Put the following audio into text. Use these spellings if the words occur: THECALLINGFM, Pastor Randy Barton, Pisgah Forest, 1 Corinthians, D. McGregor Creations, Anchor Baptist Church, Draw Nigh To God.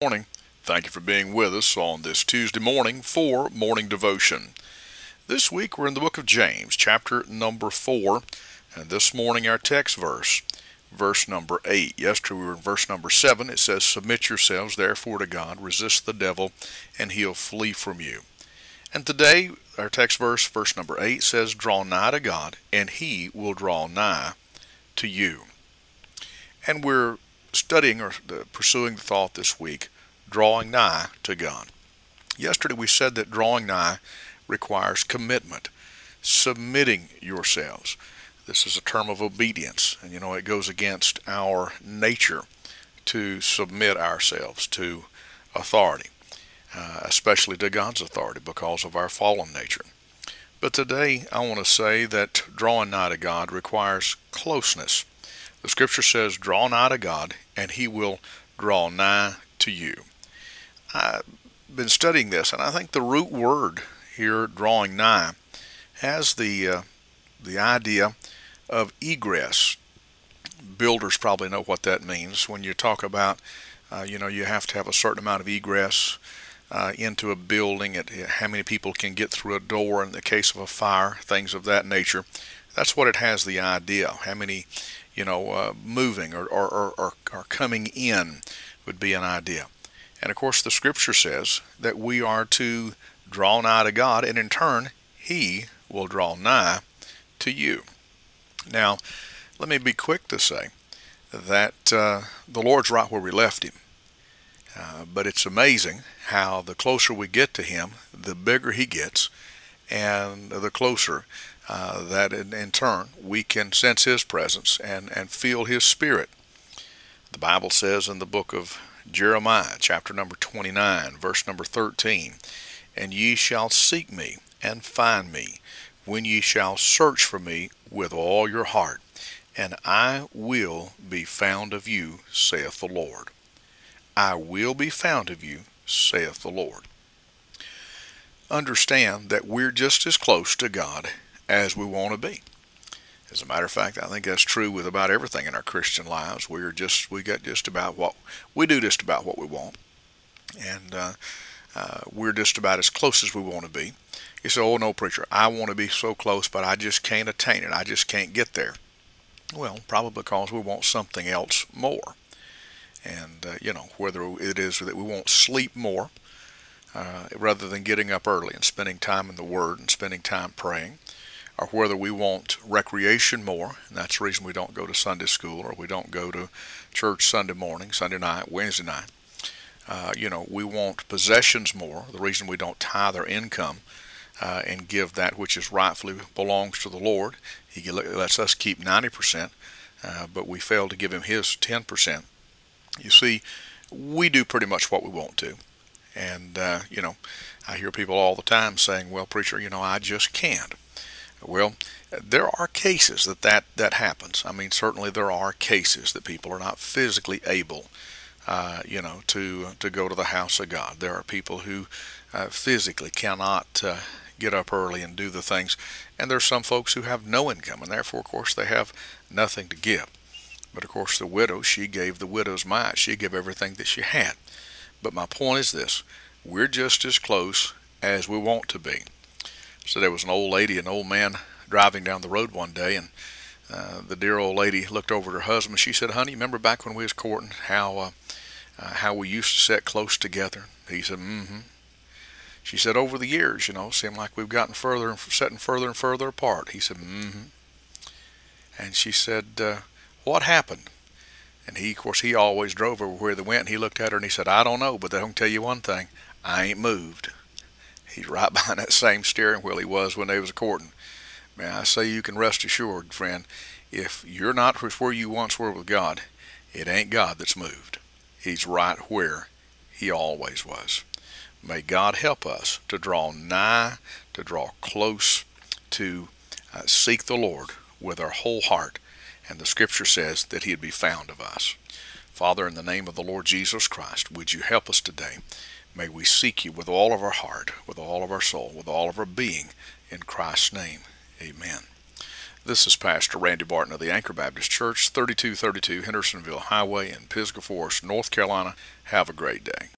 Morning. Thank you for being with us on this Tuesday morning for morning devotion. This week we're in the book of James, chapter number 4, and this morning our text verse number 8. Yesterday we were in verse number 7. It says, "Submit yourselves therefore to God, resist the devil, and he'll flee from you." And today our text verse number 8 says, "Draw nigh to God, and he will draw nigh to you." And we're studying or pursuing the thought this week, drawing nigh to God. Yesterday we said that drawing nigh requires commitment, submitting yourselves. This is a term of obedience, and you know it goes against our nature to submit ourselves to authority, especially to God's authority because of our fallen nature. But today I want to say that drawing nigh to God requires closeness. The scripture says, "Draw nigh to God, and he will draw nigh to you." I've been studying this, and I think the root word here, drawing nigh, has the idea of egress. Builders probably know what that means. When you talk about, you have to have a certain amount of egress into a building, how many people can get through a door in the case of a fire, things of that nature. That's what it has, the idea. How many moving or coming in would be an idea. And of course the scripture says that we are to draw nigh to God, and in turn he will draw nigh to you. Now let me be quick to say that the Lord's right where we left him, but it's amazing how the closer we get to him, the bigger he gets, and the closer that in turn we can sense his presence and feel his spirit. The Bible says in the book of Jeremiah, chapter number 29, verse number 13, "And ye shall seek me and find me, when ye shall search for me with all your heart, and I will be found of you, saith the Lord." I will be found of you, saith the Lord. Understand that we're just as close to God as we want to be. As a matter of fact, I think that's true with about everything in our Christian lives. We do just about what we want, and we're just about as close as we want to be. You say, "Oh no, preacher, I want to be so close, but I just can't attain it. I just can't get there." Well, probably because we want something else more, and whether it is that we want sleep more, rather than getting up early and spending time in the Word and spending time praying, or whether we want recreation more, and that's the reason we don't go to Sunday school, or we don't go to church Sunday morning, Sunday night, Wednesday night. We want possessions more, the reason we don't tithe our income and give that which is rightfully belongs to the Lord. He lets us keep 90%, but we fail to give him his 10%. You see, we do pretty much what we want to. And, I hear people all the time saying, "Well, preacher, I just can't." Well, there are cases that happens. I mean, certainly there are cases that people are not physically able, to go to the house of God. There are people who physically cannot get up early and do the things. And there's some folks who have no income, and therefore, of course, they have nothing to give. But, of course, the widow, she gave the widow's mite. She gave everything that she had. But my point is this: we're just as close as we want to be. So there was an old man driving down the road one day, and the dear old lady looked over at her husband. She said, "Honey, remember back when we was courting, how we used to sit close together?" He said, "Mm-hmm." She said, "Over the years, seemed like we've gotten further and setting further and further apart." He said, "Mm-hmm." And she said, "What happened?" And he always drove over where they went, and he looked at her and he said, "I don't know, but I can tell you one thing. I ain't moved." He's right behind that same steering wheel he was when they was courting. Man, I say you can rest assured, friend, if you're not where you once were with God, it ain't God that's moved. He's right where he always was. May God help us to draw nigh, to draw close, to seek the Lord with our whole heart. And the scripture says that he'd be found of us. Father, in the name of the Lord Jesus Christ, would you help us today? May we seek you with all of our heart, with all of our soul, with all of our being. In Christ's name, amen. This is Pastor Randy Barton of the Anchor Baptist Church, 3232 Hendersonville Highway in Pisgah Forest, North Carolina. Have a great day.